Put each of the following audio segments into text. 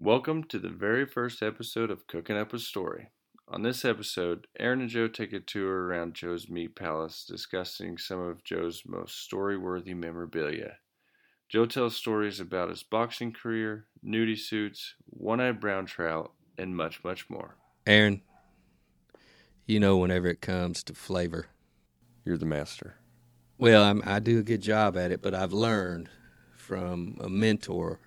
Welcome to the very first episode of Cookin' Up a Story. On this episode, Aaron and Joe take a tour around Joe's Meat Palace, discussing some of Joe's most story-worthy memorabilia. Joe tells stories about his boxing career, nudie suits, one-eyed brown trout, and much, much more. Aaron, you know whenever it comes to flavor, you're the master. Well, I do a good job at it, but I've learned from a mentor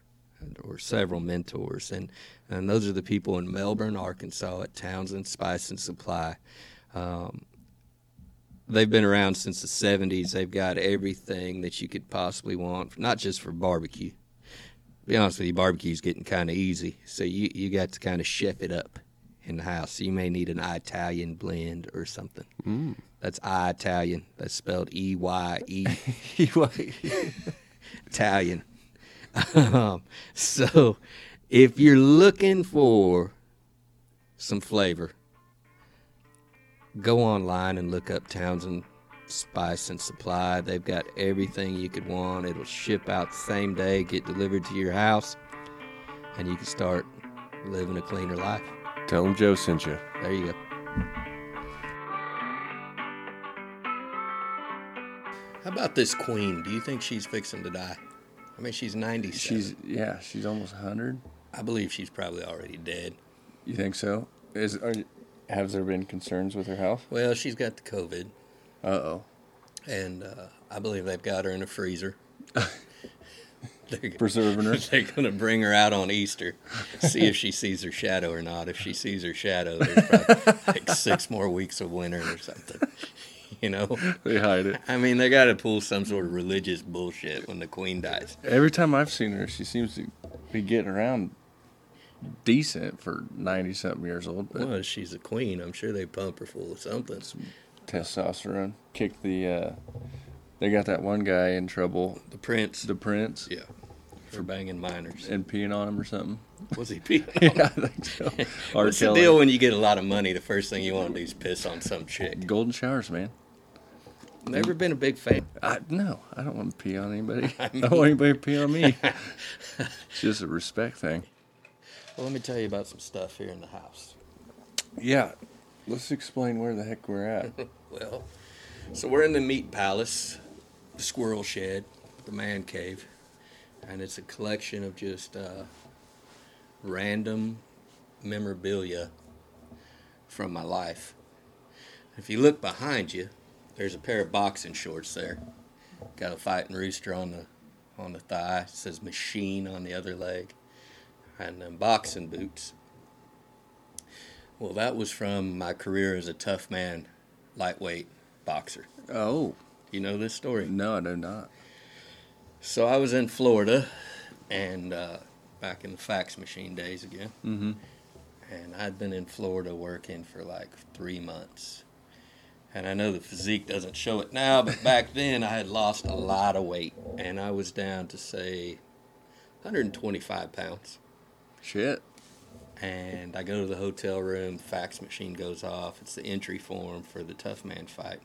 or several mentors, and those are the people in Melbourne, Arkansas at Townsend Spice and Supply. They've been around since the 70s. They've got everything that you could possibly want, not just for barbecue. To be honest with you, barbecue's getting kind of easy, so you got to kind of chef it up in the house. You may need an Italian blend or something. Mm. That's Italian. That's spelled E-Y-E. Italian. So if you're looking for some flavor, go online and look up Townsend Spice and Supply. They've got everything you could want. It'll ship out the same day, get delivered to your house, and you can start living a cleaner life. Tell them Joe sent you. There you go. How about this queen? Do you think she's fixing to die? I mean, she's 97. She's almost 100. I believe she's probably already dead. You think so? Have there been concerns with her health? Well, she's got the COVID. Uh-oh. And I believe they've got her in a freezer. Preserving her? They're going to bring her out on Easter, see if she sees her shadow or not. If she sees her shadow, there's probably like 6 more weeks of winter or something. You know, they hide it. I mean, they got to pull some sort of religious bullshit when the queen dies. Every time I've seen her, she seems to be getting around decent for 90-something years old. But well, she's a queen. I'm sure they pump her full of something. Some testosterone. Kick the. They got that one guy in trouble. The prince. Yeah. For banging minors. And peeing on him or something. Was he peeing on him? Yeah, I think so. What's the deal when you get a lot of money, the first thing you want to do is piss on some chick? Golden showers, man. Never been a big fan. No, I don't want to pee on anybody. I don't want anybody to pee on me. It's just a respect thing. Well, let me tell you about some stuff here in the house. Yeah, let's explain where the heck we're at. Well, so we're in the Meat Palace, the squirrel shed, the man cave, and it's a collection of just random memorabilia from my life. If you look behind you, there's a pair of boxing shorts there. Got a fighting rooster on the thigh. It says machine on the other leg. And then boxing boots. Well, that was from my career as a Toughman lightweight boxer. Oh. You know this story? No, I do not. So I was in Florida, and back in the fax machine days again. Mm-hmm. And I'd been in Florida working for like 3 months. And I know the physique doesn't show it now, but back then I had lost a lot of weight. And I was down to, say, 125 pounds. Shit. And I go to the hotel room, fax machine goes off. It's the entry form for the Toughman fight.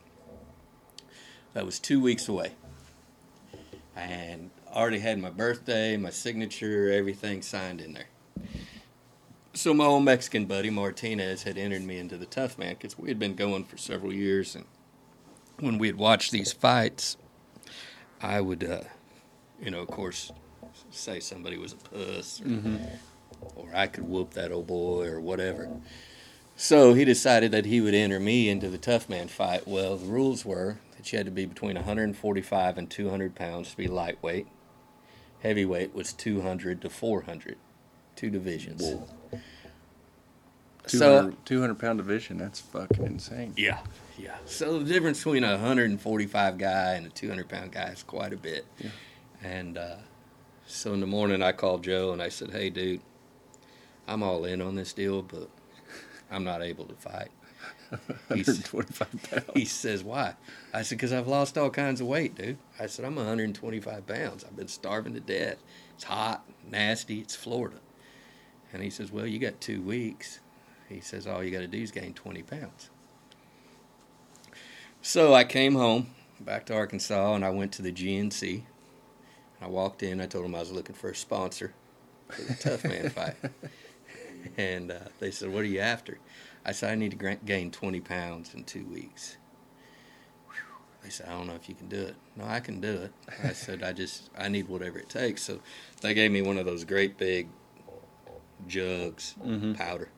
That was 2 weeks away. And I already had my birthday, my signature, everything signed in there. So my old Mexican buddy, Martinez, had entered me into the Toughman because we had been going for several years. And when we had watched these fights, I would, of course, say somebody was a puss or, mm-hmm. or I could whoop that old boy or whatever. So he decided that he would enter me into the Toughman fight. Well, the rules were that you had to be between 145 and 200 pounds to be lightweight. Heavyweight was 200 to 400, 2 divisions. Whoa. 200-pound division, that's fucking insane. Yeah. So the difference between a 145 guy and a 200-pound guy is quite a bit. Yeah. And so in the morning I called Joe and I said, hey, dude, I'm all in on this deal, but I'm not able to fight. 125 pounds. He says, why? I said, because I've lost all kinds of weight, dude. I said, I'm 125 pounds. I've been starving to death. It's hot, nasty. It's Florida. And he says, well, you got 2 weeks. He says, all you got to do is gain 20 pounds. So I came home, back to Arkansas, and I went to the GNC. I walked in. I told him I was looking for a sponsor. for the Toughman fight. And they said, what are you after? I said, I need to gain 20 pounds in 2 weeks. Whew. They said, I don't know if you can do it. No, I can do it. I said, I need whatever it takes. So they gave me one of those great big jugs, mm-hmm. powder.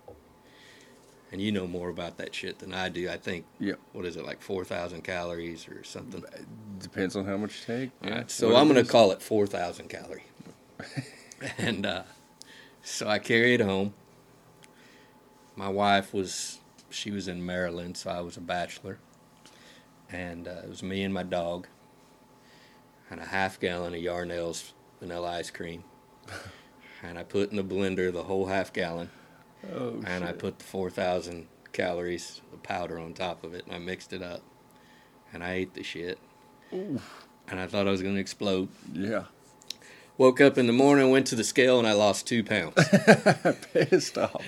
And you know more about that shit than I do. I think, yep. What is it, like 4,000 calories or something? Depends on how much you take. Yeah. Right, so I'm going to call it 4,000 calorie. And so I carry it home. My wife was in Maryland, so I was a bachelor. And it was me and my dog and a half gallon of Yarnell's vanilla ice cream. And I put in the blender the whole half gallon. Oh, and shit. I put the 4,000 calories of powder on top of it, and I mixed it up, and I ate the shit. Oof. And I thought I was going to explode. Yeah. Woke up in the morning, went to the scale, and I lost 2 pounds. Pissed off.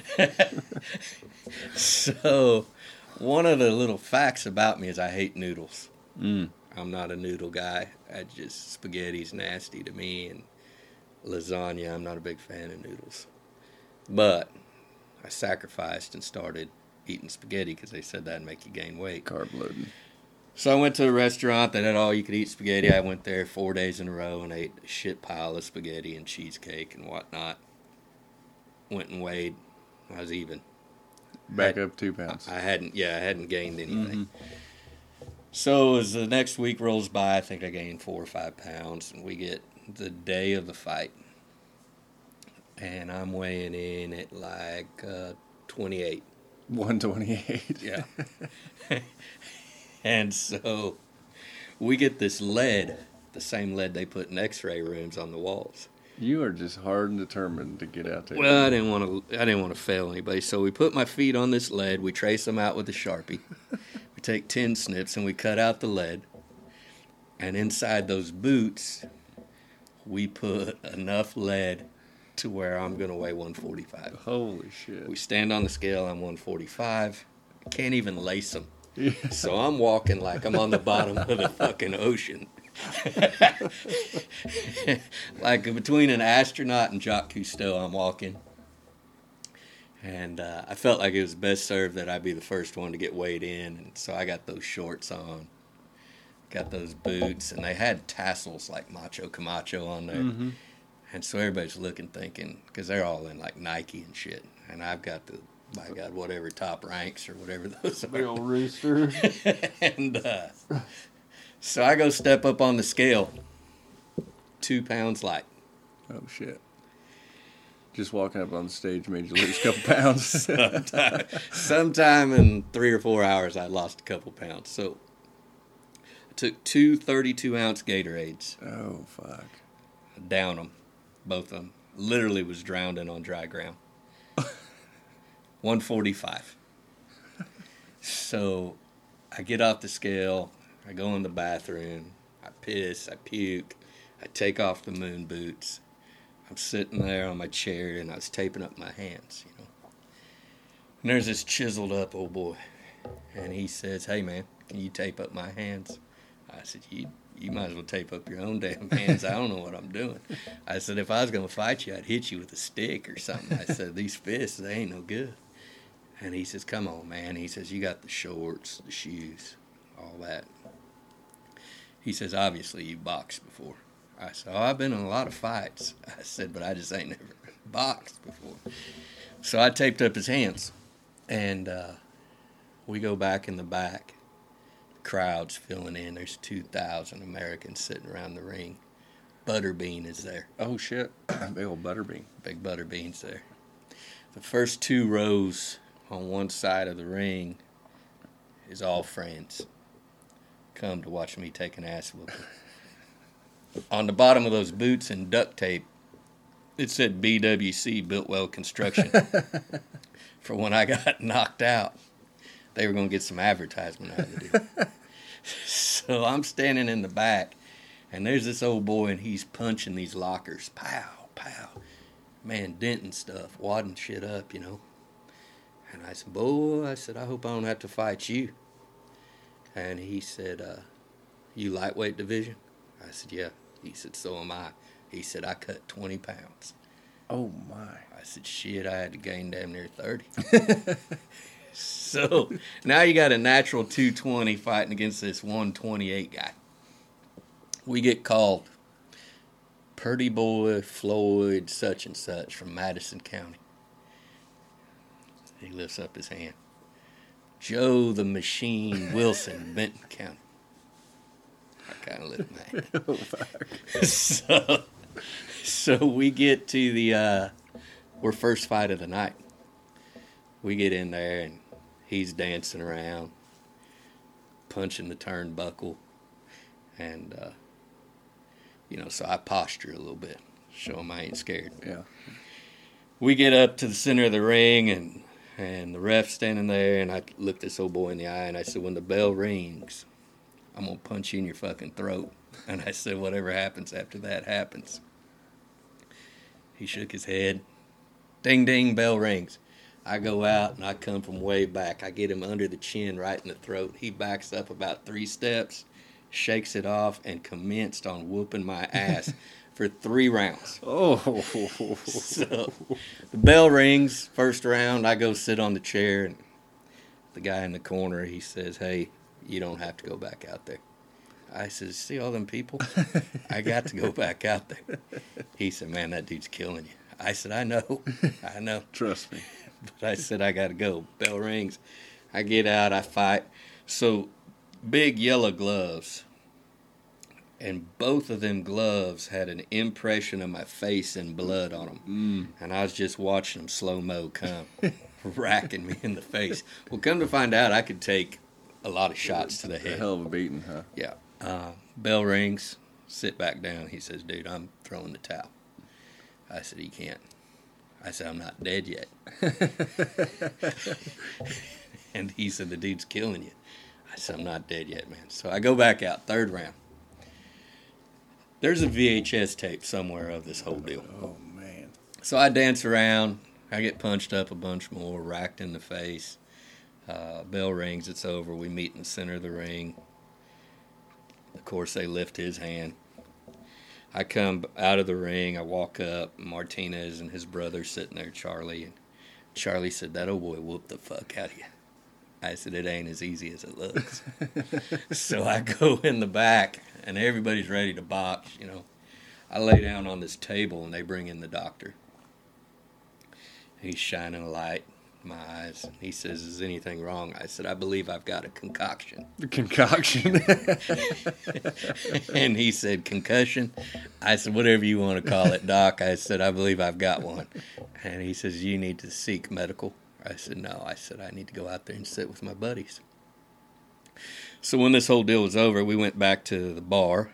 So, one of the little facts about me is I hate noodles. Mm. I'm not a noodle guy. Spaghetti's nasty to me, and lasagna, I'm not a big fan of noodles. But I sacrificed and started eating spaghetti because they said that'd make you gain weight. Carb loading. So I went to a restaurant that had all-you-could-eat spaghetti. I went there 4 days in a row and ate a shit pile of spaghetti and cheesecake and whatnot. Went and weighed. I was even. Back up 2 pounds. I hadn't gained anything. Mm-hmm. So as the next week rolls by, I think I gained 4 or 5 pounds, and we get the day of the fight. And I'm weighing in at like 28. 128. Yeah. And so we get this lead, the same lead they put in x-ray rooms on the walls. You are just hard and determined to get out there. Well, I didn't want to fail anybody. So we put my feet on this lead. We trace them out with a Sharpie. We take 10 snips and we cut out the lead. And inside those boots, we put enough lead to where I'm going to weigh 145. Holy shit. We stand on the scale, I'm 145. I can't even lace them. Yeah. So I'm walking like I'm on the bottom of the fucking ocean. Like between an astronaut and Jacques Cousteau, I'm walking. And I felt like it was best served that I be the first one to get weighed in. And so I got those shorts on, got those boots, and they had tassels like Macho Camacho on there. Mm-hmm. And so everybody's looking, thinking, because they're all in, like, Nike and shit. And I've got the, by God, whatever top ranks or whatever those are. Big old rooster. And so I go step up on the scale. 2 pounds light. Oh, shit. Just walking up on the stage made you lose a couple pounds. Sometime in 3 or 4 hours, I lost a couple pounds. So I took two 32-ounce Gatorades. Oh, fuck. Down them. Both of them. Literally was drowning on dry ground. 145. So I get off the scale. I go in the bathroom. I piss. I puke. I take off the moon boots. I'm sitting there on my chair, and I was taping up my hands, you know. And there's this chiseled up old boy. And he says, hey, man, can you tape up my hands? I said, You might as well tape up your own damn hands. I don't know what I'm doing. I said, if I was going to fight you, I'd hit you with a stick or something. I said, these fists, they ain't no good. And he says, come on, man. He says, you got the shorts, the shoes, all that. He says, obviously you boxed before. I said, I've been in a lot of fights. I said, but I just ain't never boxed before. So I taped up his hands. And we go back in the back. Crowds filling in. There's 2,000 Americans sitting around the ring. Butterbean is there. Oh, shit. Big old Butterbean. Big Butterbean's there. The first two rows on one side of the ring is all friends. Come to watch me take an ass whooping. On the bottom of those boots and duct tape, it said BWC, Builtwell Construction, for when I got knocked out. They were going to get some advertisement out of the deal. So I'm standing in the back, and there's this old boy, and he's punching these lockers. Pow, pow. Man, denting stuff, wadding shit up, you know. And I said, boy, I hope I don't have to fight you. And he said, you lightweight division? I said, yeah. He said, so am I. He said, I cut 20 pounds. Oh, my. I said, shit, I had to gain damn near 30. So now you got a natural 220 fighting against this 128 guy. We get called Purdy Boy Floyd such and such from Madison County. He lifts up his hand. Joe the Machine Wilson, Benton County. I kind of lift my hand. So we get to the our first fight of the night. We get in there and he's dancing around, punching the turnbuckle, and so I posture a little bit, show him I ain't scared. Yeah. We get up to the center of the ring, and the ref standing there, and I looked this old boy in the eye, and I said, when the bell rings, I'm going to punch you in your fucking throat. And I said, whatever happens after that happens. He shook his head. Ding, ding, bell rings. I go out, and I come from way back. I get him under the chin, right in the throat. He backs up about 3 steps, shakes it off, and commenced on whooping my ass for 3 rounds. Oh. So the bell rings, first round. I go sit on the chair, and the guy in the corner, he says, hey, you don't have to go back out there. I says, see all them people? I got to go back out there. He said, man, that dude's killing you. I said, I know. Trust me. But I said, I got to go. Bell rings. I get out. I fight. So big yellow gloves. And both of them gloves had an impression of my face and blood on them. Mm. And I was just watching them slow-mo come, racking me in the face. Well, come to find out, I could take a lot of shots to the head. A hell of a beating, huh? Yeah. Bell rings. Sit back down. He says, dude, I'm throwing the towel. I said, you can't. I said, I'm not dead yet. And he said, the dude's killing you. I said, I'm not dead yet, man. So I go back out, 3rd round. There's a VHS tape somewhere of this whole deal. Oh, man. So I dance around. I get punched up a bunch more, racked in the face. Bell rings. It's over. We meet in the center of the ring. Of course, they lift his hand. I come out of the ring, I walk up, Martinez and his brother sitting there, Charlie, and Charlie said, that old boy whooped the fuck out of you. I said, it ain't as easy as it looks. So I go in the back, and everybody's ready to box, I lay down on this table, and they bring in the doctor. He's shining a light in my eyes, and he says, is anything wrong? I said, I believe I've got a concoction. The concoction? And he said, concussion? I said, whatever you want to call it, doc. I said, I believe I've got one. And he says, you need to seek medical. I said, no. I said, I need to go out there and sit with my buddies. So when this whole deal was over, we went back to the bar.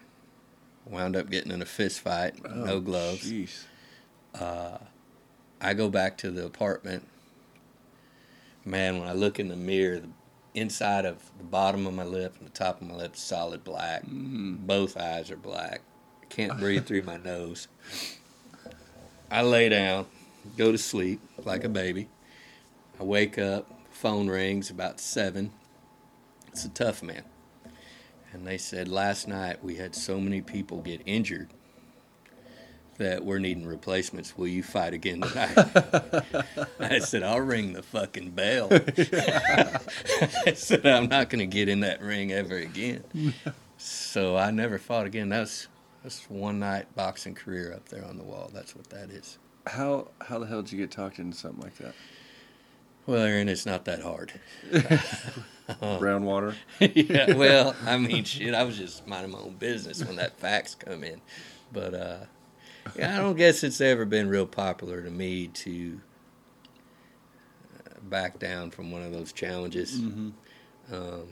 Wound up getting in a fist fight. Oh, no gloves. Jeez. I go back to the apartment. Man, when I look in the mirror, the inside of the bottom of my lip and the top of my lip is solid black. Mm. Both eyes are black. I can't breathe through my nose. I lay down, go to sleep like a baby. I wake up, phone rings about 7. It's a Toughman. And they said, last night we had so many people get injured that we're needing replacements. Will you fight again tonight? I said, I'll ring the fucking bell. I said, I'm not going to get in that ring ever again. So I never fought again. That's one night boxing career up there on the wall. That's what that is. How the hell did you get talked into something like that? Well, Aaron, it's not that hard. Brown water? Yeah, well, shit, I was just minding my own business when that fax come in. But, yeah, I don't guess it's ever been real popular to me to back down from one of those challenges. Mm-hmm.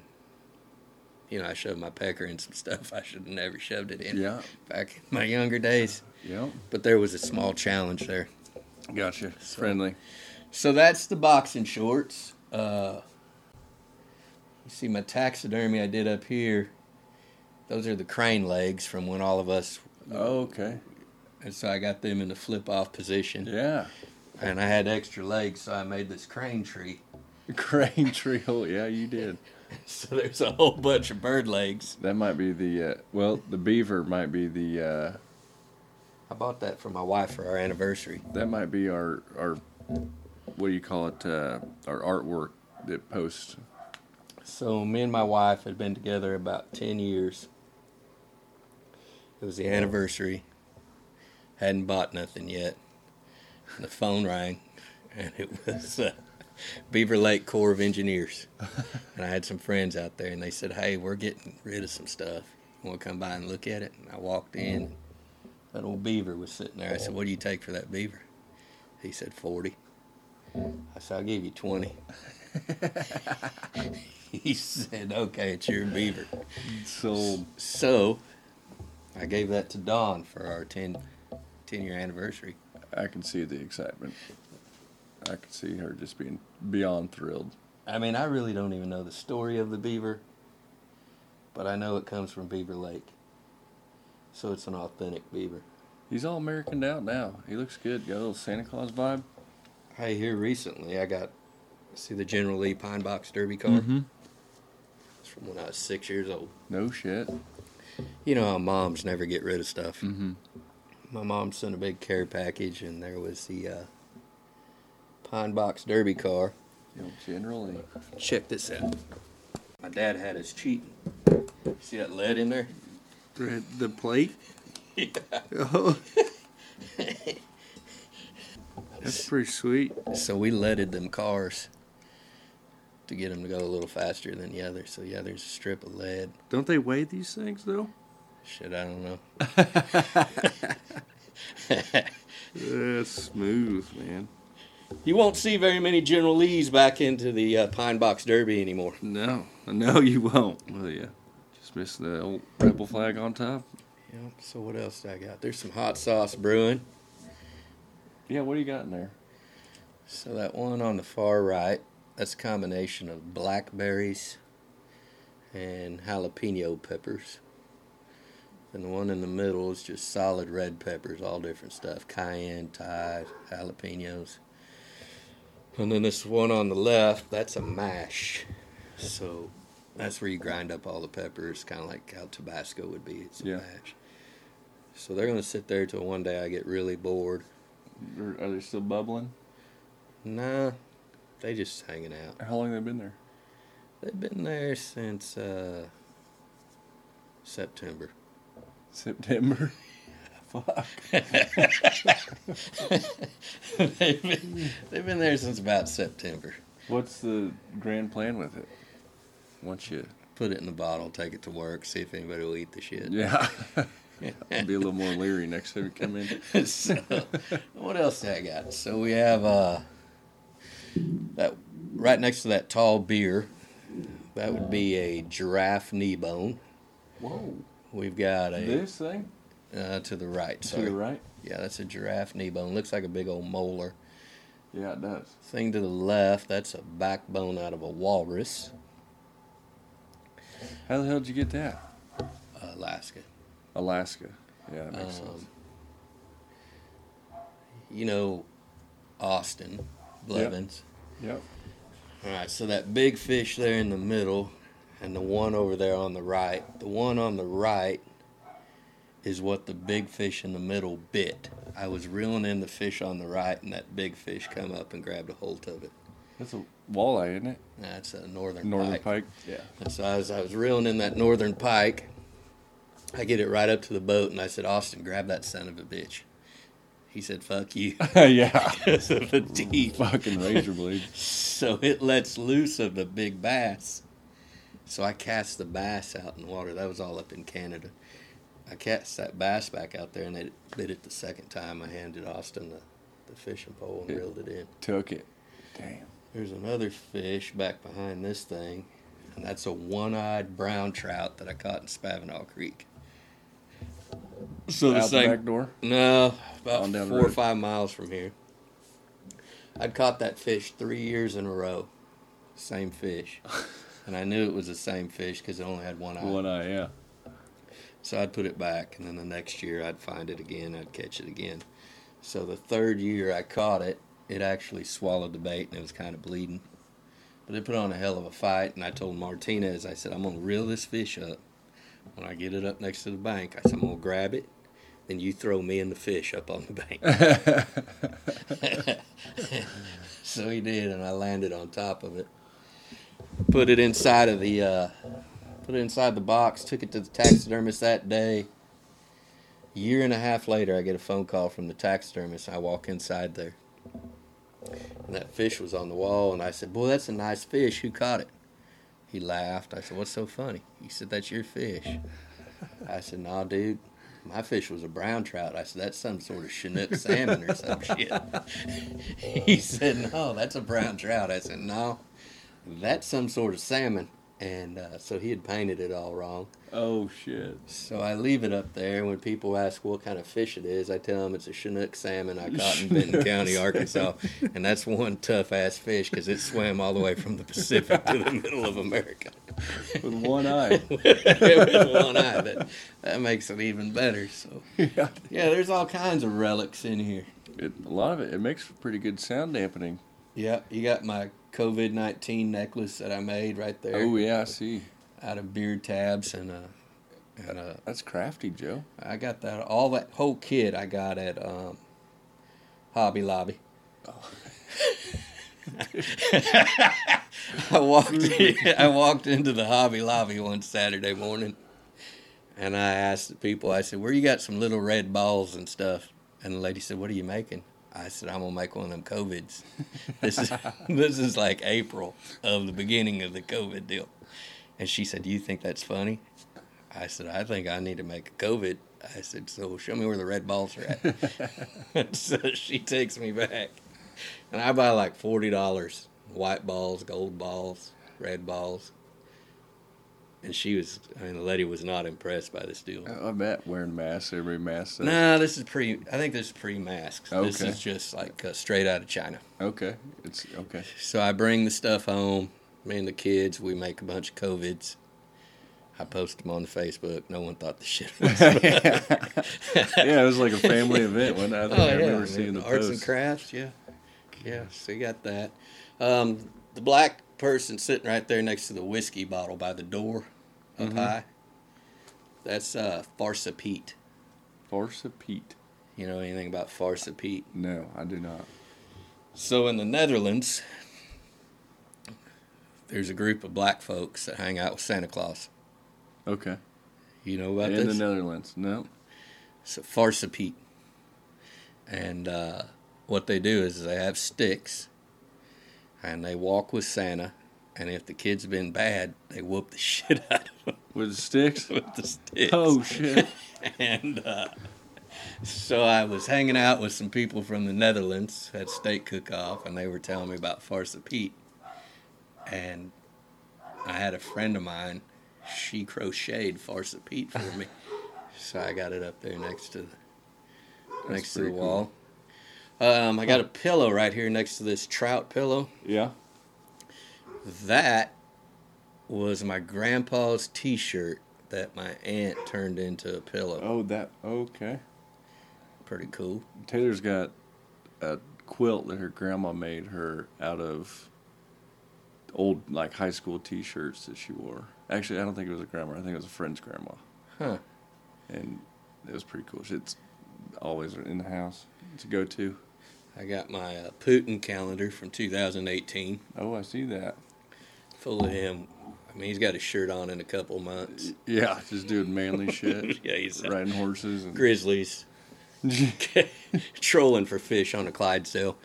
I shoved my pecker in some stuff I should have never shoved it in back in my younger days. Yeah. But there was a small challenge there. Gotcha. So, friendly. So that's the boxing shorts. You see my taxidermy I did up here. Those are the crane legs from when all of us... Oh, okay. And so I got them in the flip-off position. Yeah. And I had extra legs, so I made this crane tree. Crane tree. Oh, yeah, you did. So there's a whole bunch of bird legs. That might be the beaver might be the I bought that for my wife for our anniversary. That might be our what do you call it, our artwork that posts. So me and my wife had been together about 10 years. It was the anniversary. Hadn't bought nothing yet. The phone rang, and it was Beaver Lake Corps of Engineers. And I had some friends out there, and they said, hey, we're getting rid of some stuff. You want to come by and look at it? And I walked in. That old beaver was sitting there. I said, what do you take for that beaver? He said, 40. I said, I'll give you 20. He said, okay, it's your beaver. Sold. So I gave that to Don for our 10-year anniversary. I can see the excitement. I can see her just being beyond thrilled. I mean, I really don't even know the story of the beaver, but I know it comes from Beaver Lake. So it's an authentic beaver. He's all Americaned out now. He looks good. Got a little Santa Claus vibe. Hey, here recently I got, see the General Lee Pine Box Derby car? Mm-hmm. It's from when I was 6 years old. No shit. You know how moms never get rid of stuff. Mm-hmm. My mom sent a big care package, and there was the Pine Box Derby car. Yo, General Lee. Check this out. My dad had us cheating. See that lead in there? The plate? Yeah. Oh. That's pretty sweet. So we leaded them cars to get them to go a little faster than the other. So, yeah, there's a strip of lead. Don't they weigh these things, though? Shit, I don't know. That's smooth, man. You won't see very many General Lees back into the Pine Box Derby anymore. No, you won't, will you? Just miss the old rebel flag on top. Yeah, so what else did I got? There's some hot sauce brewing. Yeah, what do you got in there? So that one on the far right, that's a combination of blackberries and jalapeno peppers. And the one in the middle is just solid red peppers, all different stuff. Cayenne, Thai, jalapenos. And then this one on the left, that's a mash. So that's where you grind up all the peppers, kind of like how Tabasco would be. It's a mash. So they're going to sit there till one day I get really bored. Are they still bubbling? Nah, they just hanging out. How long have they been there? They've been there since September. September? Fuck. they've been there since about September. What's the grand plan with it? Once you put it in the bottle, take it to work, see if anybody will eat the shit. Yeah. I'll be a little more leery next time you come in. So, what else do I got? So we have that right next to that tall beer. That would be a giraffe knee bone. Whoa. We've got a... This thing? To the right, sorry. To the right? Yeah, that's a giraffe knee bone. Looks like a big old molar. Yeah, it does. Thing to the left, that's a backbone out of a walrus. How the hell did you get that? Alaska. Yeah, that makes sense. You know, Austin, Blevins. Yep. All right, so that big fish there in the middle and the one over there on the right. The one on the right is what the big fish in the middle bit. I was reeling in the fish on the right, and that big fish come up and grabbed a hold of it. That's a walleye, isn't it? That's a northern pike. Yeah. And so I was reeling in that northern pike. I get it right up to the boat, and I said, Austin, grab that son of a bitch. He said, fuck you. Yeah. Because of the teeth. Fucking razor blade. So it lets loose of the big bass. So I cast the bass out in the water. That was all up in Canada. I cast that bass back out there, and it bit it the second time. I handed Austin the fishing pole and reeled it in. Took it. Damn. There's another fish back behind this thing, and that's a one-eyed brown trout that I caught in Spavanaw Creek. So this thing, back door? No, about 4 or 5 miles from here. I'd caught that fish 3 years in a row, same fish, and I knew it was the same fish because it only had one eye. One eye, yeah. So I'd put it back, and then the next year I'd find it again, I'd catch it again. So the third year I caught it, it actually swallowed the bait, and it was kind of bleeding. But it put on a hell of a fight, and I told Martinez, I said, I'm going to reel this fish up. When I get it up next to the bank, I said, I'm going to grab it, and you throw me and the fish up on the bank. So he did, and I landed on top of it. Put it inside of the box, took it to the taxidermist that day. A year and a half later, I get a phone call from the taxidermist. I walk inside there, and that fish was on the wall, and I said, "Boy, that's a nice fish. Who caught it?" He laughed. I said, "What's so funny?" He said, "That's your fish." I said, "Nah, dude. My fish was a brown trout." I said, "That's some sort of Chinook salmon or some shit." He said, "No, that's a brown trout." I said, "No, that's some sort of salmon." And so he had painted it all wrong. Oh, shit. So I leave it up there. When people ask what kind of fish it is, I tell them it's a Chinook salmon I caught in Benton County, Arkansas. And that's one tough-ass fish because it swam all the way from the Pacific to the middle of America. With one eye. With one eye. That makes it even better. So yeah, there's all kinds of relics in here. A lot of it. It makes for pretty good sound dampening. Yeah, you got my COVID-19 necklace that I made right there. Oh, yeah, I see. Out of beard tabs and that's crafty, Joe. I got that. All that whole kit I got at Hobby Lobby. Oh. I walked into the Hobby Lobby one Saturday morning, and I asked the people, I said, "Where you got some little red balls and stuff?" And the lady said, "What are you making?" I said, "I'm gonna make one of them COVIDs." This is like April of the beginning of the COVID deal. And she said, "Do you think that's funny?" I said, "I think I need to make a COVID." I said, "So show me where the red balls are at." So she takes me back, and I buy like $40 white balls, gold balls, red balls. And the lady was not impressed by this deal. I bet wearing masks, every mask. No, I think this is pre-masks. Okay. This is just like straight out of China. Okay. It's okay. So I bring the stuff home. Me and the kids, we make a bunch of COVIDs. I post them on Facebook. No one thought the shit was funny. Yeah, it was like a family event. I remember seeing the arts post. And crafts, yeah. Yeah, so you got that. The black person sitting right there next to the whiskey bottle by the door up high, that's Farsa Pete. Farsa Pete. You know anything about Farsa Pete? No, I do not. So in the Netherlands, there's a group of black folks that hang out with Santa Claus. Okay. You know about this? In the Netherlands, no. So Farsa Pete. And what they do is they have sticks, and they walk with Santa, and if the kid's been bad, they whoop the shit out of them. With the sticks? With the sticks. Oh, shit. And so I was hanging out with some people from the Netherlands at State Cook-Off, and they were telling me about Farsa Pete. And I had a friend of mine, she crocheted Farsa Pete for me. So I got it up there next to the wall. Cool. I got a pillow right here next to this trout pillow. Yeah. That was my grandpa's t-shirt that my aunt turned into a pillow. Oh, okay. Pretty cool. Taylor's got a quilt that her grandma made her out of old, like, high school t-shirts that she wore. Actually, I don't think it was a grandma. I think it was a friend's grandma. Huh. And it was pretty cool. It's always in the house. It's a go-to. I got my Putin calendar from 2018. Oh, I see that. Full of him. I mean, he's got his shirt on in a couple months. Yeah, just doing manly shit. Yeah, he's riding horses. And grizzlies. Trolling for fish on a Clydesdale.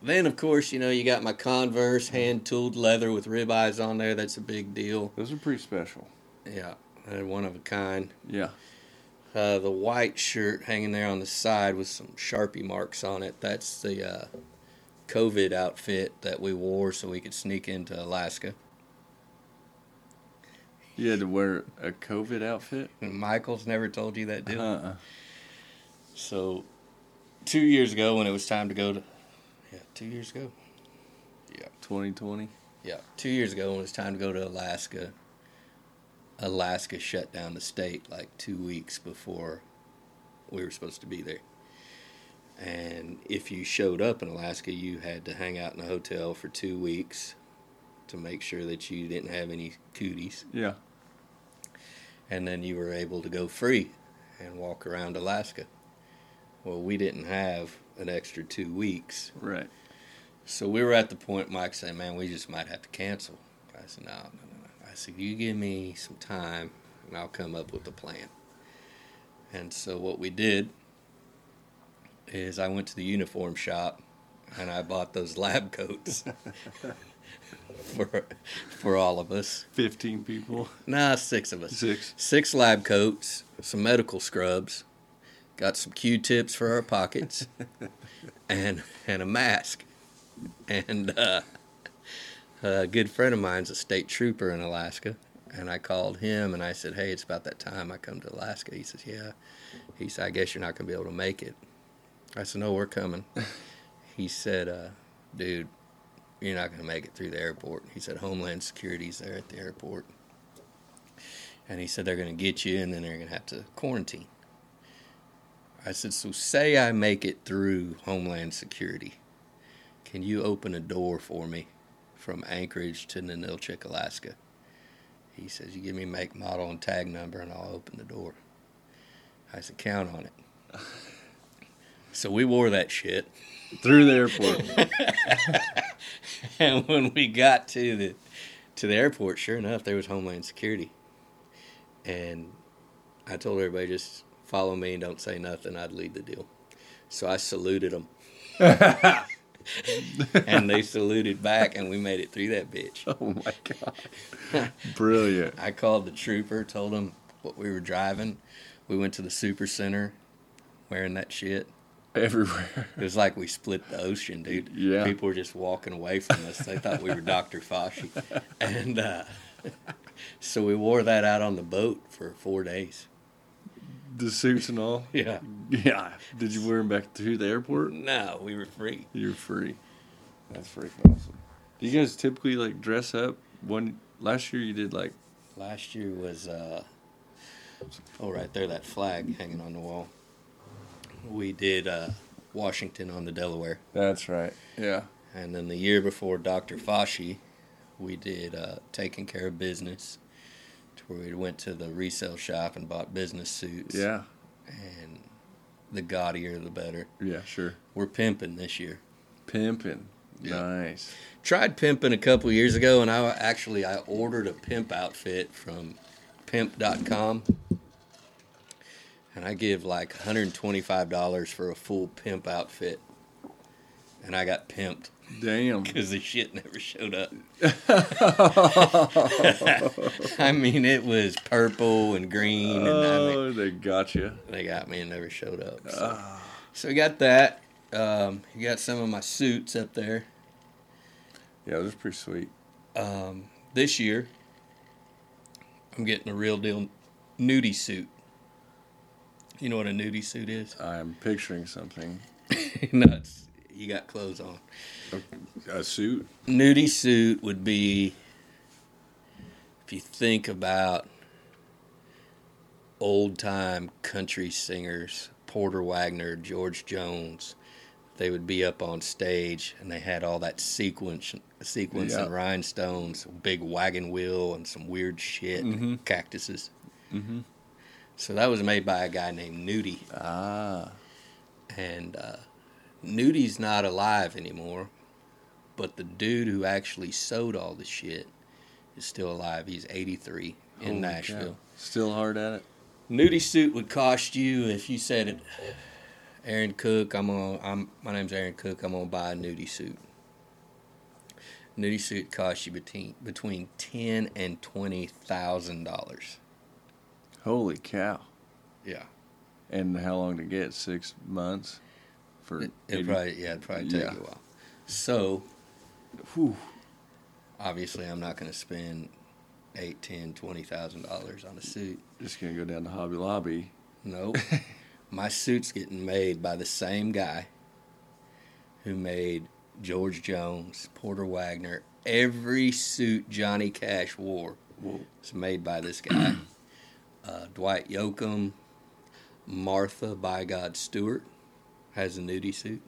Then, of course, you know, you got my Converse hand-tooled leather with ribeyes on there. That's a big deal. Those are pretty special. Yeah, they're one of a kind. Yeah. The white shirt hanging there on the side with some Sharpie marks on it. That's the COVID outfit that we wore so we could sneak into Alaska. You had to wear a COVID outfit? And Michael's never told you that, did he? Uh-uh. So, 2 years ago when it was time to go to... Yeah, 2 years ago. Yeah. 2020? Yeah, 2 years ago when it was time to go to Alaska, Alaska shut down the state like 2 weeks before we were supposed to be there. And if you showed up in Alaska, you had to hang out in a hotel for 2 weeks to make sure that you didn't have any cooties. Yeah. And then you were able to go free. and walk around Alaska. Well, we didn't have an extra 2 weeks. Right. So we were at the point, Mike said, man, we just might have to cancel. I said, no. I said, you give me some time, and I'll come up with a plan. And so what we did is I went to the uniform shop, and I bought those lab coats for all of us. 15 people? Nah, 6 of us. 6? 6 lab coats, some medical scrubs, got some Q-tips for our pockets, and a mask. And a good friend of mine's a state trooper in Alaska, and I called him, and I said, hey, it's about that time I come to Alaska. He says, yeah. He said, I guess you're not going to be able to make it. I said, no, we're coming. He said, dude, you're not going to make it through the airport. He said, Homeland Security's there at the airport. And he said, they're going to get you, and then they're going to have to quarantine. I said, so say I make it through Homeland Security. Can you open a door for me from Anchorage to Ninilchik, Alaska? He says, you give me make, model, and tag number, and I'll open the door. I said, count on it. So we wore that shit. Through the airport. And when we got to the airport, sure enough, there was Homeland Security. And I told everybody, just follow me and don't say nothing. I'd lead the deal. So I saluted them. And they saluted back, and we made it through that bitch. Oh, my God. Brilliant. I called the trooper, told him what we were driving. We went to the super center wearing that shit. Everywhere. It was like we split the ocean, dude. Yeah. People were just walking away from us. They thought we were Dr. Fauci. And so we wore that out on the boat for 4 days. The suits and all? Yeah. Yeah. Did you wear them back to the airport? No, we were free. You were free. That's freaking awesome. Do you guys typically, like, dress up? Last year you did, like... Last year was, right there, that flag hanging on the wall. We did Washington on the Delaware. That's right, yeah. And then the year before Dr. Fauci, we did Taking Care of Business, where we went to the resale shop and bought business suits. Yeah. And the gaudier, the better. Yeah, sure. We're pimping this year. Pimping. Yeah. Nice. Tried pimping a couple years ago, and I ordered a pimp outfit from pimp.com. And I give like $125 for a full pimp outfit. And I got pimped. Damn. Because the shit never showed up. I mean, it was purple and green. And they got you. They got me and never showed up. So, so I got that. You got some of my suits up there. Yeah, those are pretty sweet. This year, I'm getting a real deal Nudie suit. You know what a Nudie suit is? I'm picturing something. Nuts. You got clothes on. A suit? Nudie suit would be, if you think about old-time country singers, Porter Wagoner, George Jones, they would be up on stage, and they had all that sequence yeah. and rhinestones, big wagon wheel, and some weird shit, mm-hmm. and cactuses. Mm-hmm. So that was made by a guy named Nudie. Ah. And Nudie's not alive anymore, but the dude who actually sewed all the shit is still alive. He's 83 in Nashville. God. Still hard at it. Nudie suit would cost you, if you said it, Aaron Cook, my name's Aaron Cook, I'm going to buy a Nudie suit. Nudie suit costs you between $10,000 and $20,000. Holy cow. Yeah. And how long to get? 6 months? It'd probably take you a while. So, obviously I'm not going to spend $8,000, $10,000, $20,000 on a suit. Just going to go down to Hobby Lobby. Nope. My suit's getting made by the same guy who made George Jones, Porter Wagoner. Every suit Johnny Cash wore was made by this guy. Dwight Yoakam, Martha by God Stewart has a Nudie suit.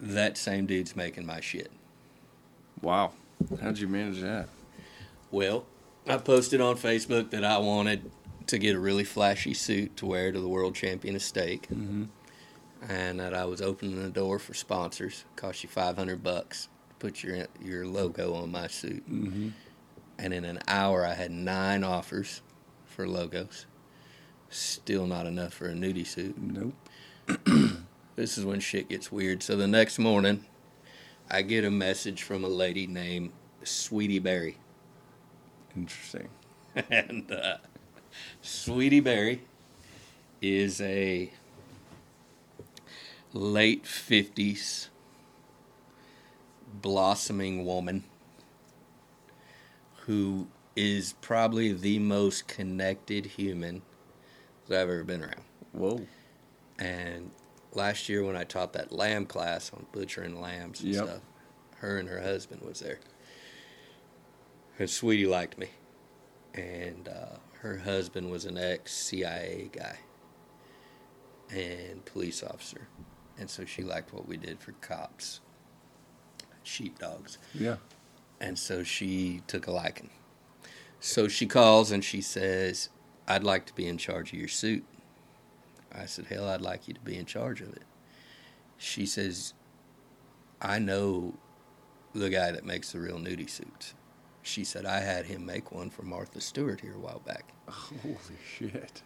That same dude's making my shit. Wow. How'd you manage that? Well, I posted on Facebook that I wanted to get a really flashy suit to wear to the World Champion of Steak. Mm-hmm. And that I was opening the door for sponsors. Cost you $500 to put your logo on my suit. Mm-hmm. And in an hour, I had 9 offers for logos. Still not enough for a Nudie suit. Nope. This is when shit gets weird. So the next morning, I get a message from a lady named Sweetie Berry. Interesting. And Sweetie Berry is a late 50s blossoming woman who is probably the most connected human that I've ever been around. Whoa. And last year when I taught that lamb class on butchering lambs and stuff, her and her husband was there. Her Sweetie liked me. And her husband was an ex-CIA guy and police officer. And so she liked what we did for cops, sheepdogs. Yeah. And so she took a liking. So she calls and she says, I'd like to be in charge of your suit. I said, hell, I'd like you to be in charge of it. She says, I know the guy that makes the real Nudie suits. She said, I had him make one for Martha Stewart here a while back. Holy shit.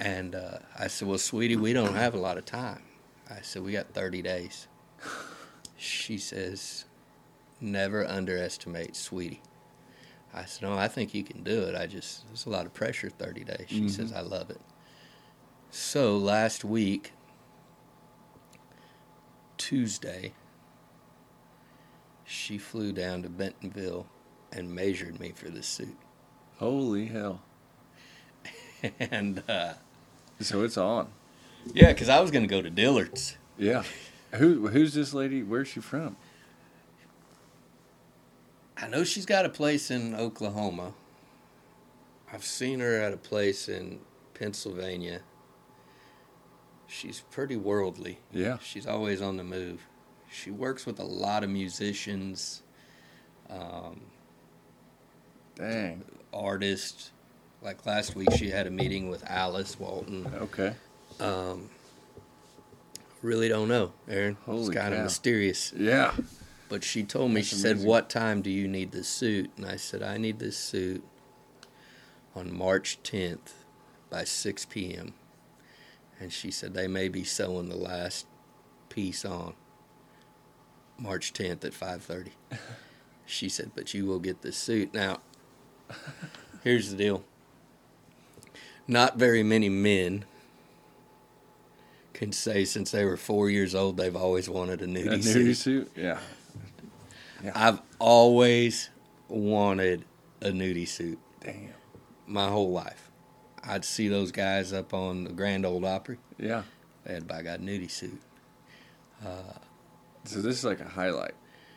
And I said, well, Sweetie, we don't have a lot of time. I said, we got 30 days. She says, never underestimate Sweetie. I said, no, I think you can do it. There's a lot of pressure 30 days. She says, I love it. So last week, Tuesday, she flew down to Bentonville and measured me for this suit. Holy hell. And so it's on. Yeah, because I was going to go to Dillard's. Yeah. Who's this lady? Where's she from? I know she's got a place in Oklahoma. I've seen her at a place in Pennsylvania. She's pretty worldly. Yeah. She's always on the move. She works with a lot of musicians, artists. Like last week, she had a meeting with Alice Walton. Okay. Really don't know, Aaron. Holy cow. It's kind of mysterious. Yeah. But she told me, she said, what time do you need this suit? And I said, I need this suit on March 10th by 6 p.m. And she said, they may be sewing the last piece on March 10th at 5:30. She said, but you will get this suit. Now, here's the deal. Not very many men can say since they were 4 years old they've always wanted a Nudie suit. A Nudie suit? Yeah. I've always wanted a Nudie suit. Damn. My whole life. I'd see those guys up on the Grand Ole Opry. Yeah. They had by God Nudie suit. So this is like a highlight.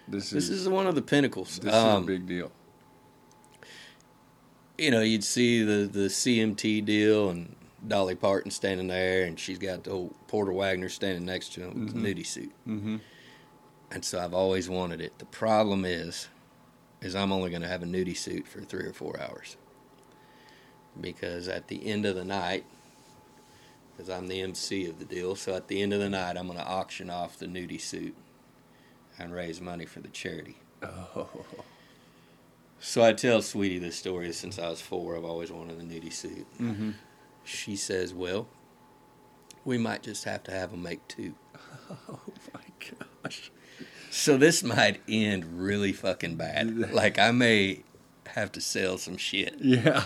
This is one of the pinnacles. This is a big deal. You know, you'd see the CMT deal and Dolly Parton standing there, and she's got the old Porter Wagoner standing next to him with the Nudie suit. Mm-hmm. And so I've always wanted it. The problem is I'm only going to have a Nudie suit for 3 or 4 hours. Because at the end of the night, because I'm the MC of the deal, so at the end of the night, I'm going to auction off the Nudie suit and raise money for the charity. Oh. So I tell Sweetie this story. Since I was 4, I've always wanted the Nudie suit. Mm-hmm. She says, well, we might just have to have them make 2. Oh, my gosh. So this might end really fucking bad. Like, I may have to sell some shit. Yeah.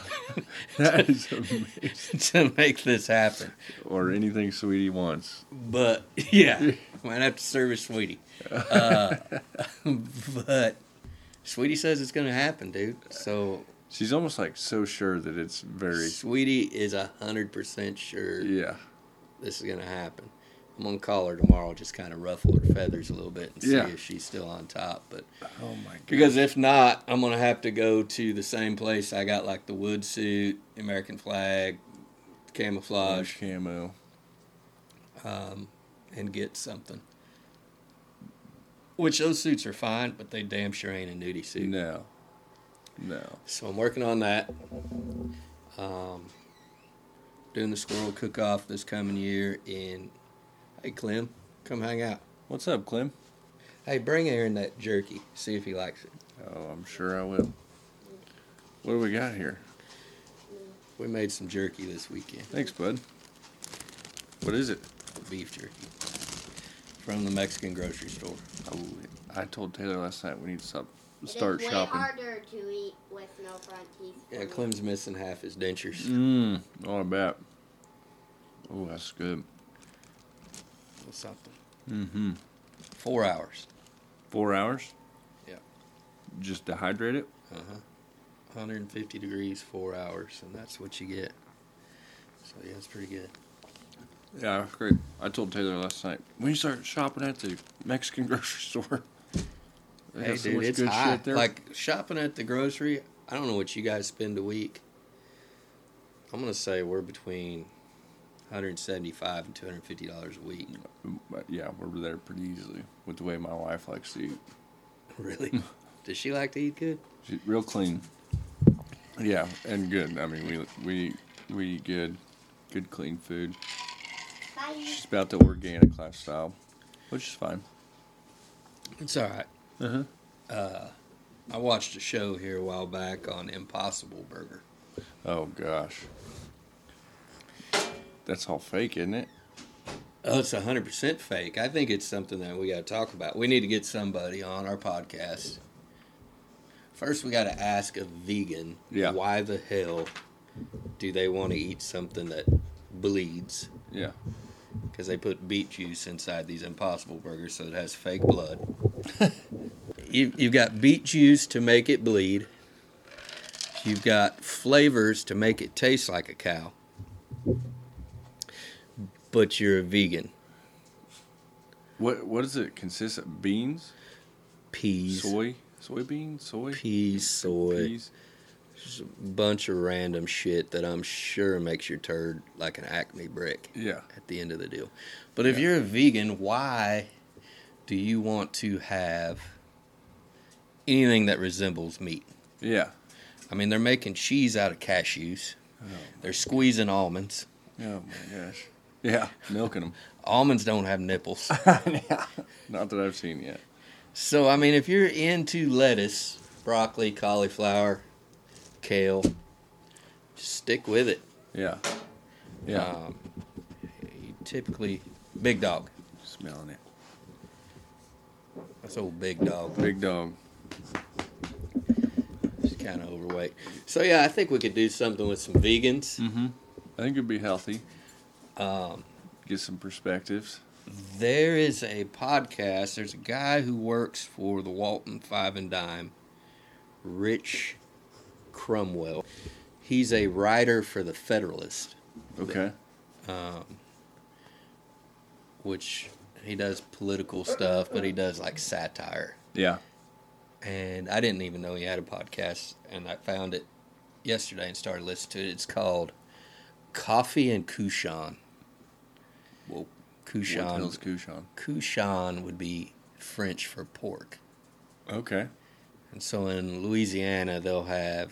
That is amazing. To make this happen. Or anything Sweetie wants. But, yeah. Might have to service Sweetie. But Sweetie says it's going to happen, dude. So she's almost like so sure that it's very... Sweetie is 100% sure. Yeah. This is going to happen. I'm going to call her tomorrow, just kind of ruffle her feathers a little bit and see if she's still on top. But oh my God. Because if not, I'm going to have to go to the same place I got like the wood suit, American flag, camouflage. Orange camo. And get something. Which those suits are fine, but they damn sure ain't a Nudie suit. No. No. So I'm working on that. Doing the squirrel cook-off this coming year. And, hey, Clem, come hang out. What's up, Clem? Hey, bring Aaron that jerky. See if he likes it. Oh, I'm sure I will. What do we got here? We made some jerky this weekend. Thanks, bud. What is it? Beef jerky. From the Mexican grocery store. Oh, I told Taylor last night we need to start shopping. It's way harder to eat with no front teeth. Yeah, Clem's missing half his dentures. Mmm, oh, I bet. Oh, that's good. A little something. Mm-hmm. 4 hours. 4 hours? Yeah. Just dehydrate it? Uh-huh. 150 degrees, 4 hours, and that's what you get. So, yeah, it's pretty good. Yeah, that's great. I told Taylor last night, when you start shopping at the Mexican grocery store, hey, dude, so it's good shit there. Like, shopping at the grocery, I don't know what you guys spend a week. I'm going to say we're between $175 and $250 a week. Yeah, we're there pretty easily with the way my wife likes to eat. Really? Does she like to eat good? She's real clean. Yeah, and good. I mean, we eat good clean food. She's about the organic lifestyle, which is fine. It's all right. Uh-huh. I watched a show here a while back on Impossible Burger. Oh, gosh. That's all fake, isn't it? Oh, it's 100% fake. I think it's something that we got to talk about. We need to get somebody on our podcast. First, we got to ask a vegan, why the hell do they want to eat something that bleeds? Yeah. Because they put beet juice inside these Impossible Burgers, so it has fake blood. You've got beet juice to make it bleed. You've got flavors to make it taste like a cow. But you're a vegan. What does it consist of? Beans? Peas. Soy? Soybeans? Soy? Peas, soy. Peas. Just a bunch of random shit that I'm sure makes your turd like an Acme brick. Yeah. At the end of the deal. But if you're a vegan, why do you want to have anything that resembles meat? Yeah. I mean, they're making cheese out of cashews. Oh, they're squeezing almonds. Oh, my gosh. Yeah, milking them. Almonds don't have nipples. Yeah. Not that I've seen yet. So, I mean, if you're into lettuce, broccoli, cauliflower, kale, just stick with it. Yeah. Yeah. Typically, Big Dog. Smelling it. That's old Big Dog. Big Dog. Just kind of overweight. So, yeah, I think we could do something with some vegans. Mm-hmm. I think it'd be healthy. Get some perspectives. There is a podcast. There's a guy who works for the Walton Five and Dime, Rich Cromwell. He's a writer for the Federalist. Okay. Which he does political stuff, but he does like satire. Yeah. And I didn't even know he had a podcast, and I found it yesterday and started listening to it. It's called Coffee and Couchon. Well, Couchon. What the hell's Couchon? Couchon would be French for pork. Okay. And so in Louisiana, they'll have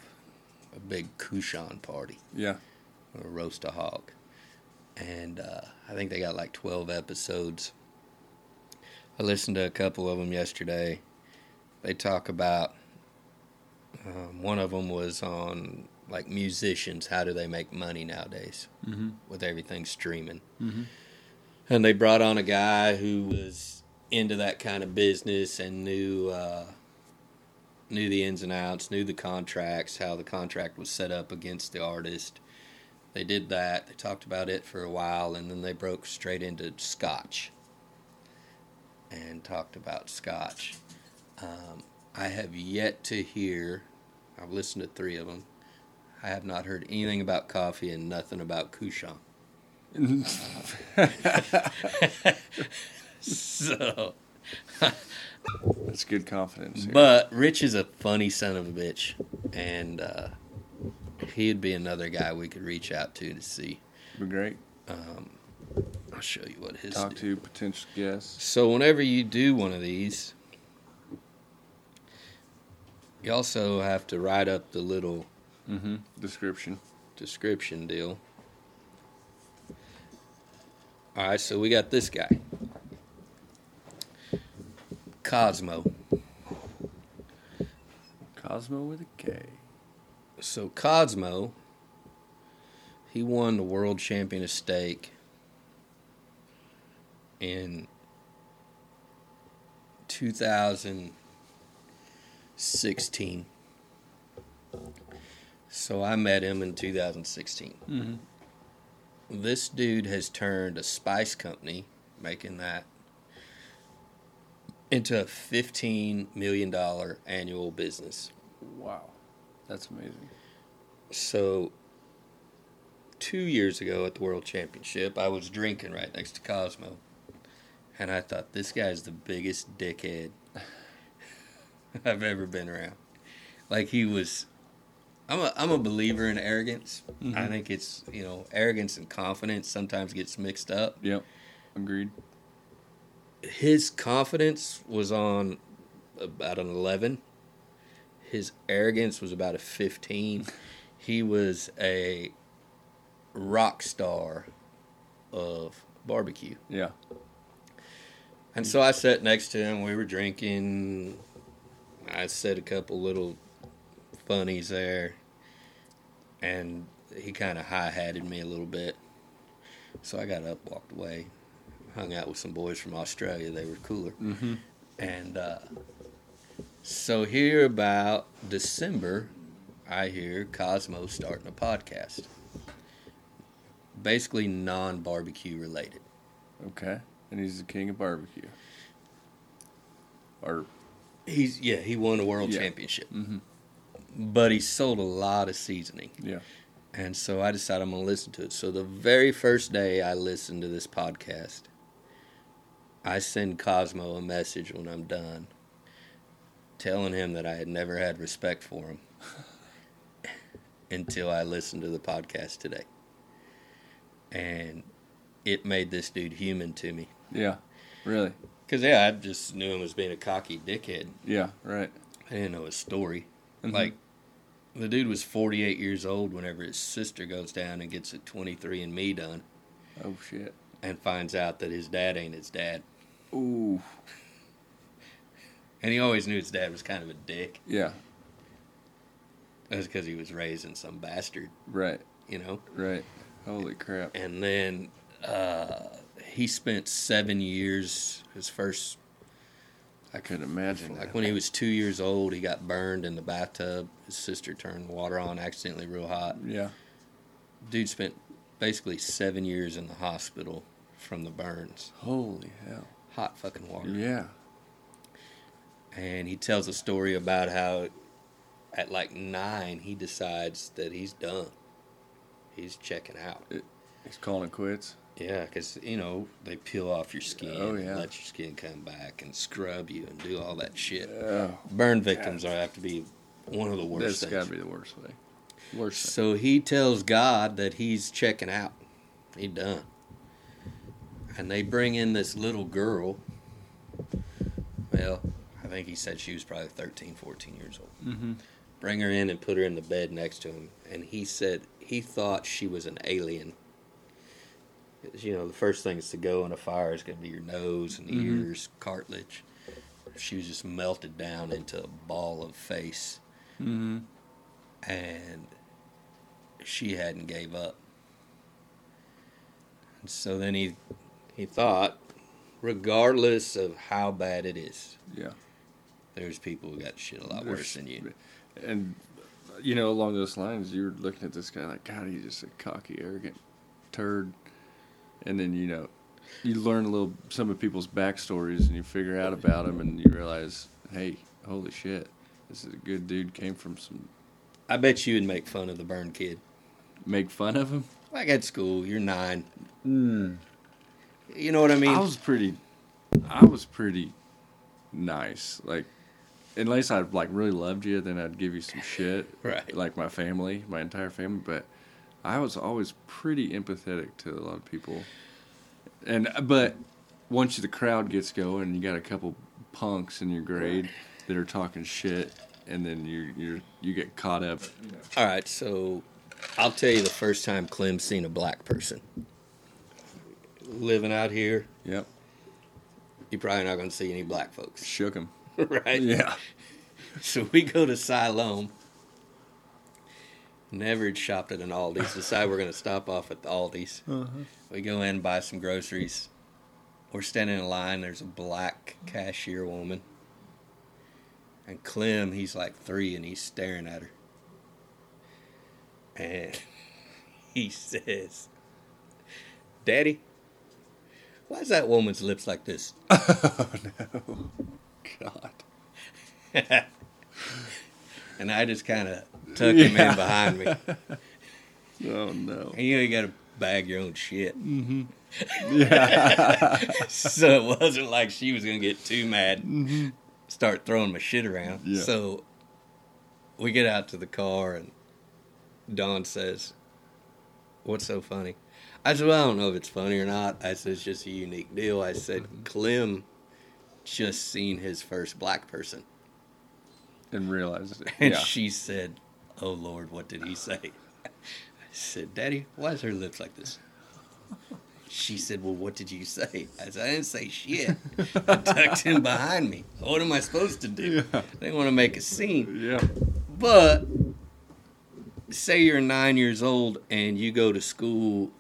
a big Couchon party. Yeah. Or roast a hog. And I think they got like 12 episodes. I listened to a couple of them yesterday. They talk about, one of them was on like musicians, how do they make money nowadays, mm-hmm. with everything streaming. Mm-hmm. And they brought on a guy who was into that kind of business and knew the ins and outs, knew the contracts, how the contract was set up against the artist. They did that. They talked about it for a while, and then they broke straight into Scotch and talked about Scotch. I have yet to hear, I've listened to three of them, I have not heard anything about coffee and nothing about Couchon. So that's good confidence here. But Rich is a funny son of a bitch, and he'd be another guy we could reach out to see. Be great. I'll show you what his talk to potential guests. So whenever you do one of these, You also have to write up the little description deal. All right, so we got this guy, Cosmo. Cosmo with a K. So Cosmo, he won the world champion of steak in 2016. So I met him in 2016. Mm-hmm. This dude has turned a spice company, making that, into a $15 million annual business. Wow. That's amazing. So, 2 years ago at the World Championship, I was drinking right next to Cosmo. And I thought, this guy's the biggest dickhead I've ever been around. Like, he was... I'm a believer in arrogance. Mm-hmm. I think it's, arrogance and confidence sometimes gets mixed up. Yep. Agreed. His confidence was on about an 11. His arrogance was about a 15. He was a rock star of barbecue. Yeah. And so I sat next to him. We were drinking. I said a couple little funnies there. And he kind of high-hatted me a little bit. So I got up, walked away, hung out with some boys from Australia. They were cooler. Mm-hmm. And... So here about December, I hear Cosmo starting a podcast. Basically non-barbecue related. Okay. And he's the king of barbecue. Or he won a world championship. Mm-hmm. But he sold a lot of seasoning. Yeah. And so I decided I'm going to listen to it. So the very first day I listened to this podcast, I send Cosmo a message when I'm done, telling him that I had never had respect for him until I listened to the podcast today. And it made this dude human to me. Yeah, really. Because, I just knew him as being a cocky dickhead. Yeah, right. I didn't know his story. Mm-hmm. Like, the dude was 48 years old whenever his sister goes down and gets a 23andMe done. Oh, shit. And finds out that his dad ain't his dad. Ooh. And he always knew his dad was kind of a dick. Yeah. That's because he was raising some bastard. Right. Right. Holy crap. And then he spent 7 years, his first... I couldn't imagine. Like, when he was 2 years old, he got burned in the bathtub. His sister turned water on accidentally real hot. Yeah. Dude spent basically 7 years in the hospital from the burns. Holy hell. Hot fucking water. Yeah. And he tells a story about how at like 9, he decides that he's done. He's checking out. He's calling quits? Yeah, because, they peel off your skin. Oh, yeah. And let your skin come back and scrub you and do all that shit. Oh, burn victims have to be one of the worst things. That's got to be the worst way. So he tells God that he's checking out. He's done. And they bring in this little girl. Well... I think he said she was probably 13, 14 years old. Mm-hmm. Bring her in and put her in the bed next to him. And he said he thought she was an alien. The first things to go in a fire is going to be your nose and ears, cartilage. She was just melted down into a ball of face. Mm-hmm. And she hadn't gave up. And so then he thought, regardless of how bad it is. Yeah. There's people who got shit a lot worse than you. And, along those lines, you were looking at this guy like, God, he's just a cocky, arrogant turd. And then, you learn some of people's backstories, and you figure out about them, and you realize, hey, holy shit, this is a good dude, came from some... I bet you would make fun of the burn kid. Make fun of him? Like at school, you're 9. Mm. You know what I mean? I was pretty nice. Like, unless I really loved you, then I'd give you some shit. Right. Like my entire family. But I was always pretty empathetic to a lot of people. But once the crowd gets going, you got a couple punks in your grade that are talking shit, and then you get caught up. All right, so I'll tell you the first time Clem's seen a black person living out here. Yep. You're probably not going to see any black folks. Shook him. Right? Yeah. So we go to Siloam. Never had shopped at an Aldi's. Decide we're going to stop off at the Aldi's. Uh-huh. We go in, buy some groceries. We're standing in line. There's a black cashier woman. And Clem, he's like three, and he's staring at her. And he says, "Daddy, why is that woman's lips like this?" Oh, no. God. And I just kind of tucked him in behind me. Oh, no. And you know, you got to bag your own shit. Mm-hmm. Yeah. So it wasn't like she was going to get too mad and start throwing my shit around. Yeah. So we get out to the car, and Don says, "What's so funny?" I said, "Well, I don't know if it's funny or not." I said, "It's just a unique deal." I said, "Clem just seen his first black person. And realized it." And she said, "Oh, Lord, what did he say?" I said, "Daddy, why is her lips like this?" She said, "Well, what did you say?" I said, "I didn't say shit." I tucked him behind me. What am I supposed to do? Yeah. I didn't want to make a scene. Yeah. But say you're 9 years old and you go to school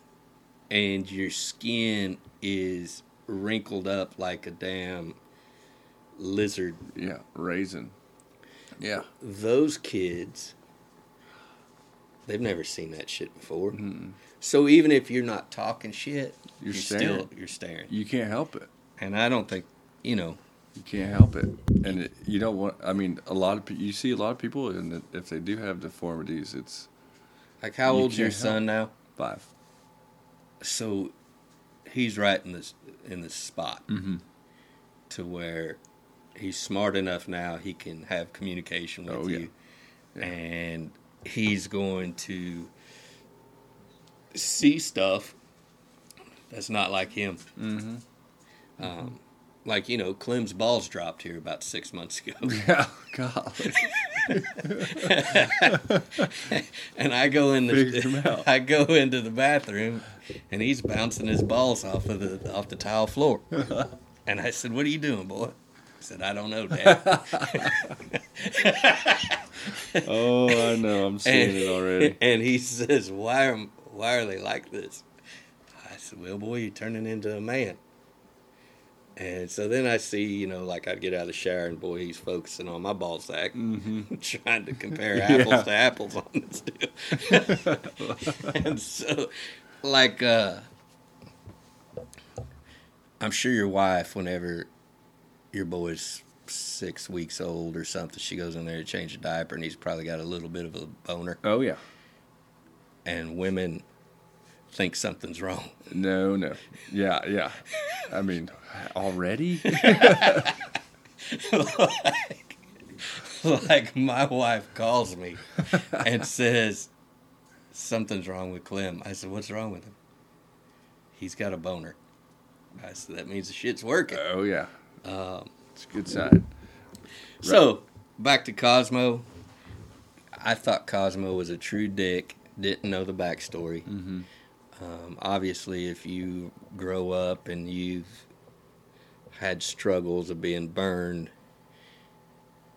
and your skin is wrinkled up like a damn lizard. Yeah, raisin. Yeah. Those kids, they've never seen that shit before. Mm-mm. So even if you're not talking shit, you're still staring. You can't help it. And I don't think, you know. You can't help it. And you don't want, I mean, you see a lot of people, and if they do have deformities, it's. Like, how old's your son now? 5. So he's right in this spot mm-hmm. to where. He's smart enough now, he can have communication with you. Yeah. And he's going to see stuff that's not like him. Mm-hmm. Like, you know, Clem's balls dropped here about 6 months ago. Yeah, God. And I go into the bathroom, and he's bouncing his balls off the tile floor. And I said, "What are you doing, boy?" Said, "I don't know, Dad." Oh, I know. I'm seeing it already. And he says, why are they like this? I said, "Well, boy, you're turning into a man." And so then I see, you know, like I'd get out of the shower, and boy, he's focusing on my ball sack, mm-hmm. trying to compare apples to apples on this deal. And so, like, I'm sure your wife, whenever your boy's 6 weeks old or something, she goes in there to change a diaper, and he's probably got a little bit of a boner. Oh, yeah. And women think something's wrong. No. Yeah. I mean, already? like my wife calls me and says, "Something's wrong with Clem." I said, "What's wrong with him?" "He's got a boner." I said, "That means the shit's working." Oh, yeah. It's a good side. Right. So, back to Cosmo. I thought Cosmo was a true dick. Didn't know the backstory. Mm-hmm. Obviously, if you grow up and you've had struggles of being burned,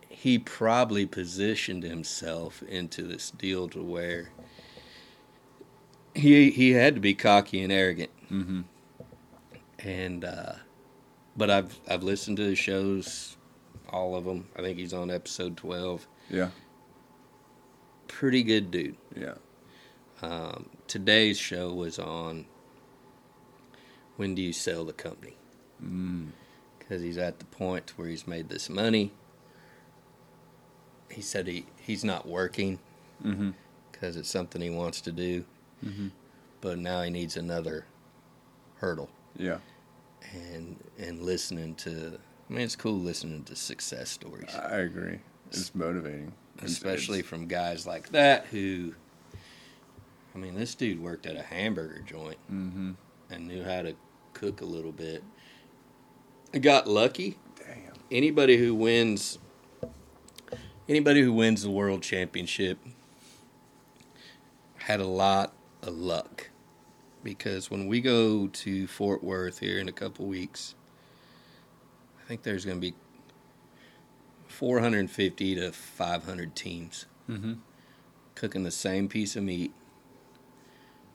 he probably positioned himself into this deal to where he had to be cocky and arrogant. Mm-hmm. And, but I've listened to his shows, all of them. I think he's on episode 12. Yeah. Pretty good dude. Yeah. Today's show was on when do you sell the company? Because he's at the point where he's made this money. He said he's not working because mm-hmm. it's something he wants to do. Mm-hmm. But now he needs another hurdle. Yeah. And listening to, I mean, it's cool listening to success stories. I agree. It's motivating. Especially from guys like that who, I mean, this dude worked at a hamburger joint mm-hmm. and knew how to cook a little bit. Got lucky. Damn. Anybody who wins Anybody who wins the world championship had a lot of luck, because when we go to Fort Worth here in a couple weeks, I think there's going to be 450 to 500 teams mm-hmm. cooking the same piece of meat,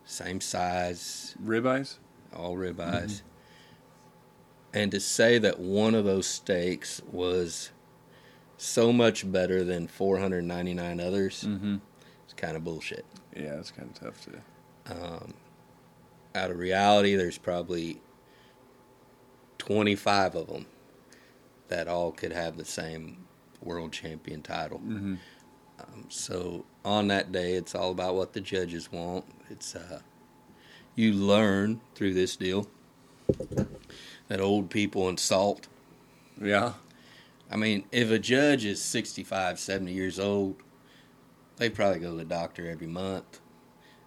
same size. Ribeyes? All ribeyes. Mm-hmm. And to say that one of those steaks was so much better than 499 others, mm-hmm. it's kind of bullshit. Yeah, it's kind of tough to. Out of reality, there's probably 25 of them that all could have the same world champion title. Mm-hmm. So on that day, it's all about what the judges want. It's you learn through this deal that old people insult. Yeah. I mean, if a judge is 65, 70 years old, they probably go to the doctor every month.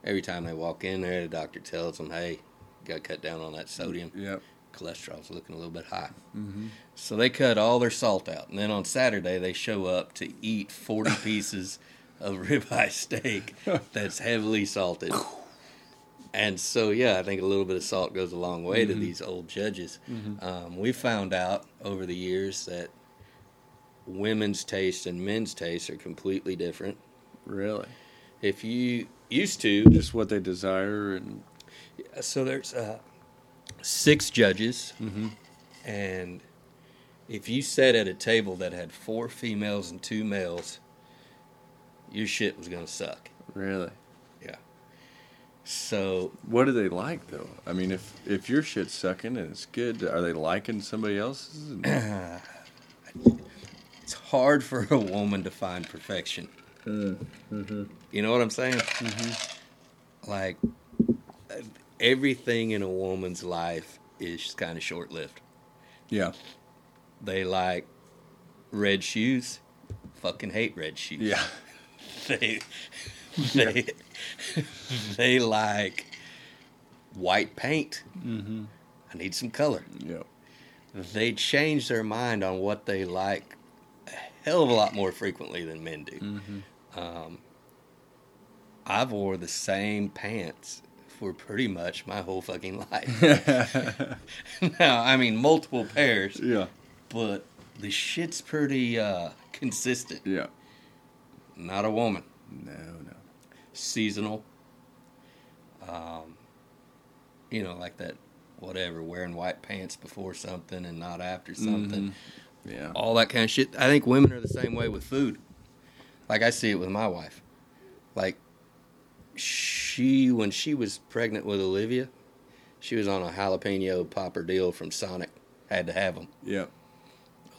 Every time they walk in there, the doctor tells them, hey, you got to cut down on that sodium. Yep. Cholesterol's looking a little bit high. Mm-hmm. So they cut all their salt out. And then on Saturday, they show up to eat 40 pieces of ribeye steak that's heavily salted. And so, yeah, I think a little bit of salt goes a long way mm-hmm. to these old judges. Mm-hmm. We found out over the years that women's taste and men's taste are completely different. Really? If you used to... Just what they desire and... Yeah, so there's 6 judges, mm-hmm. and if you sat at a table that had 4 females and 2 males, your shit was going to suck. Really? So what do they like, though? I mean, if your shit's sucking and it's good, are they liking somebody else's? It's hard for a woman to find perfection. Mm-hmm. You know what I'm saying? Mm-hmm. Like, everything in a woman's life is kind of short-lived. Yeah. They like red shoes. Fucking hate red shoes. Yeah. They like white paint. Mm-hmm. I need some color. Yep. They change their mind on what they like a hell of a lot more frequently than men do. Mm-hmm. I've wore the same pants for pretty much my whole fucking life. Now, I mean, multiple pairs. Yeah. But the shit's pretty consistent. Yeah. Not a woman. No. Seasonal, you know, like that, whatever, wearing white pants before something and not after something, mm-hmm. yeah, all that kind of shit. I think women are the same way with food. Like, I see it with my wife. Like, when she was pregnant with Olivia, she was on a jalapeno popper deal from Sonic. Had to have them. Yep.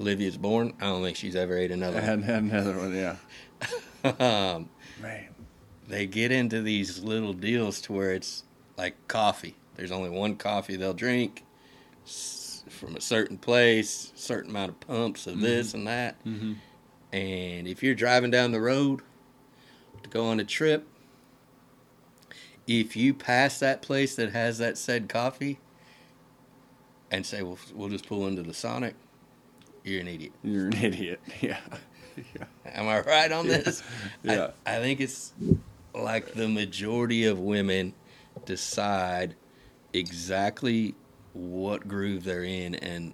Olivia's born. I don't think she's ever ate another one. I hadn't had another one, yeah. Man. They get into these little deals to where it's like coffee. There's only one coffee they'll drink from a certain place, certain amount of pumps of mm-hmm. this and that. Mm-hmm. And if you're driving down the road to go on a trip, if you pass that place that has that said coffee and say, well, we'll just pull into the Sonic, you're an idiot. You're an idiot, yeah. Yeah. Am I right on this? Yeah. I think it's like the majority of women decide exactly what groove they're in, and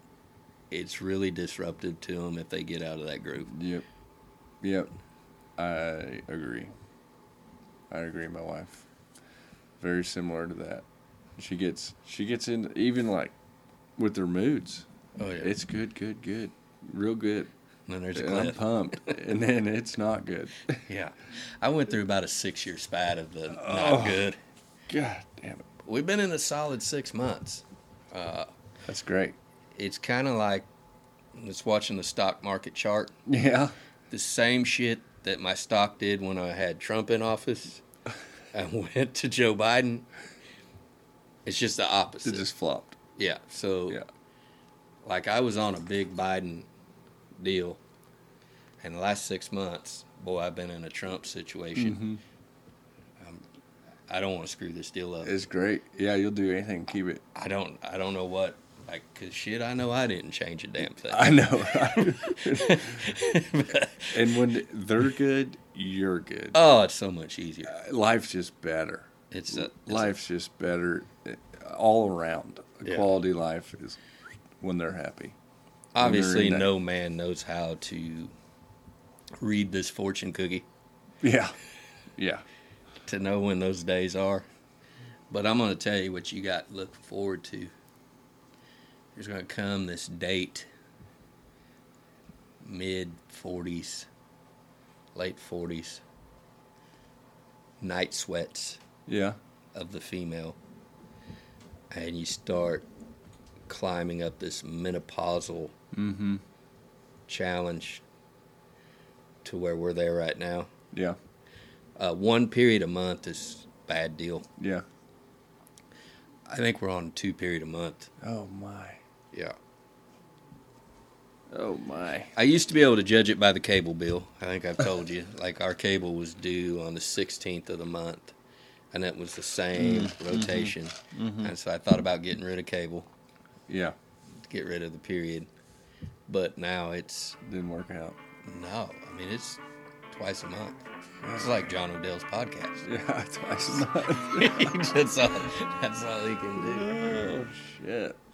it's really disruptive to them if they get out of that groove. Yep. I agree. My wife, very similar to that. She gets in, even like with their moods. Oh yeah. It's good. Real good. And then there's a cliff. I'm pumped. And then it's not good. Yeah. I went through about a 6-year spat of the not good. God damn it. We've been in a solid 6 months. That's great. It's kind of like it's watching the stock market chart. Yeah. The same shit that my stock did when I had Trump in office. I went to Joe Biden. It's just the opposite. It just flopped. Yeah. So, yeah. Like, I was on a big Biden deal, and the last 6 months, boy, I've been in a Trump situation. Mm-hmm. I don't want to screw this deal up. It's great. Yeah, you'll do anything to keep it. I don't know what Because shit, I know I didn't change a damn thing. I know. And when they're good, you're good. Oh, it's so much easier. Life's just better. Life's just better all around. Yeah. Quality life is when they're happy. Obviously, no man knows how to read this fortune cookie. Yeah. Yeah. To know when those days are. But I'm going to tell you what you got to look forward to. There's going to come this date, mid-40s, late 40s, night sweats of the female. And you start climbing up this menopausal challenge to where we're there right now. Yeah. One period a month is a bad deal. Yeah. I think we're on 2 period a month. Oh, my. Yeah. Oh, my. I used to be able to judge it by the cable bill. I think I've told you. Like, our cable was due on the 16th of the month, and it was the same rotation. Mm-hmm. And so I thought about getting rid of cable. Yeah. To get rid of the period. But now it's... Didn't work out. No. I mean, it's twice a month. It's like John O'Dell's podcast. Yeah, twice a month. That's all he can do. Oh, shit.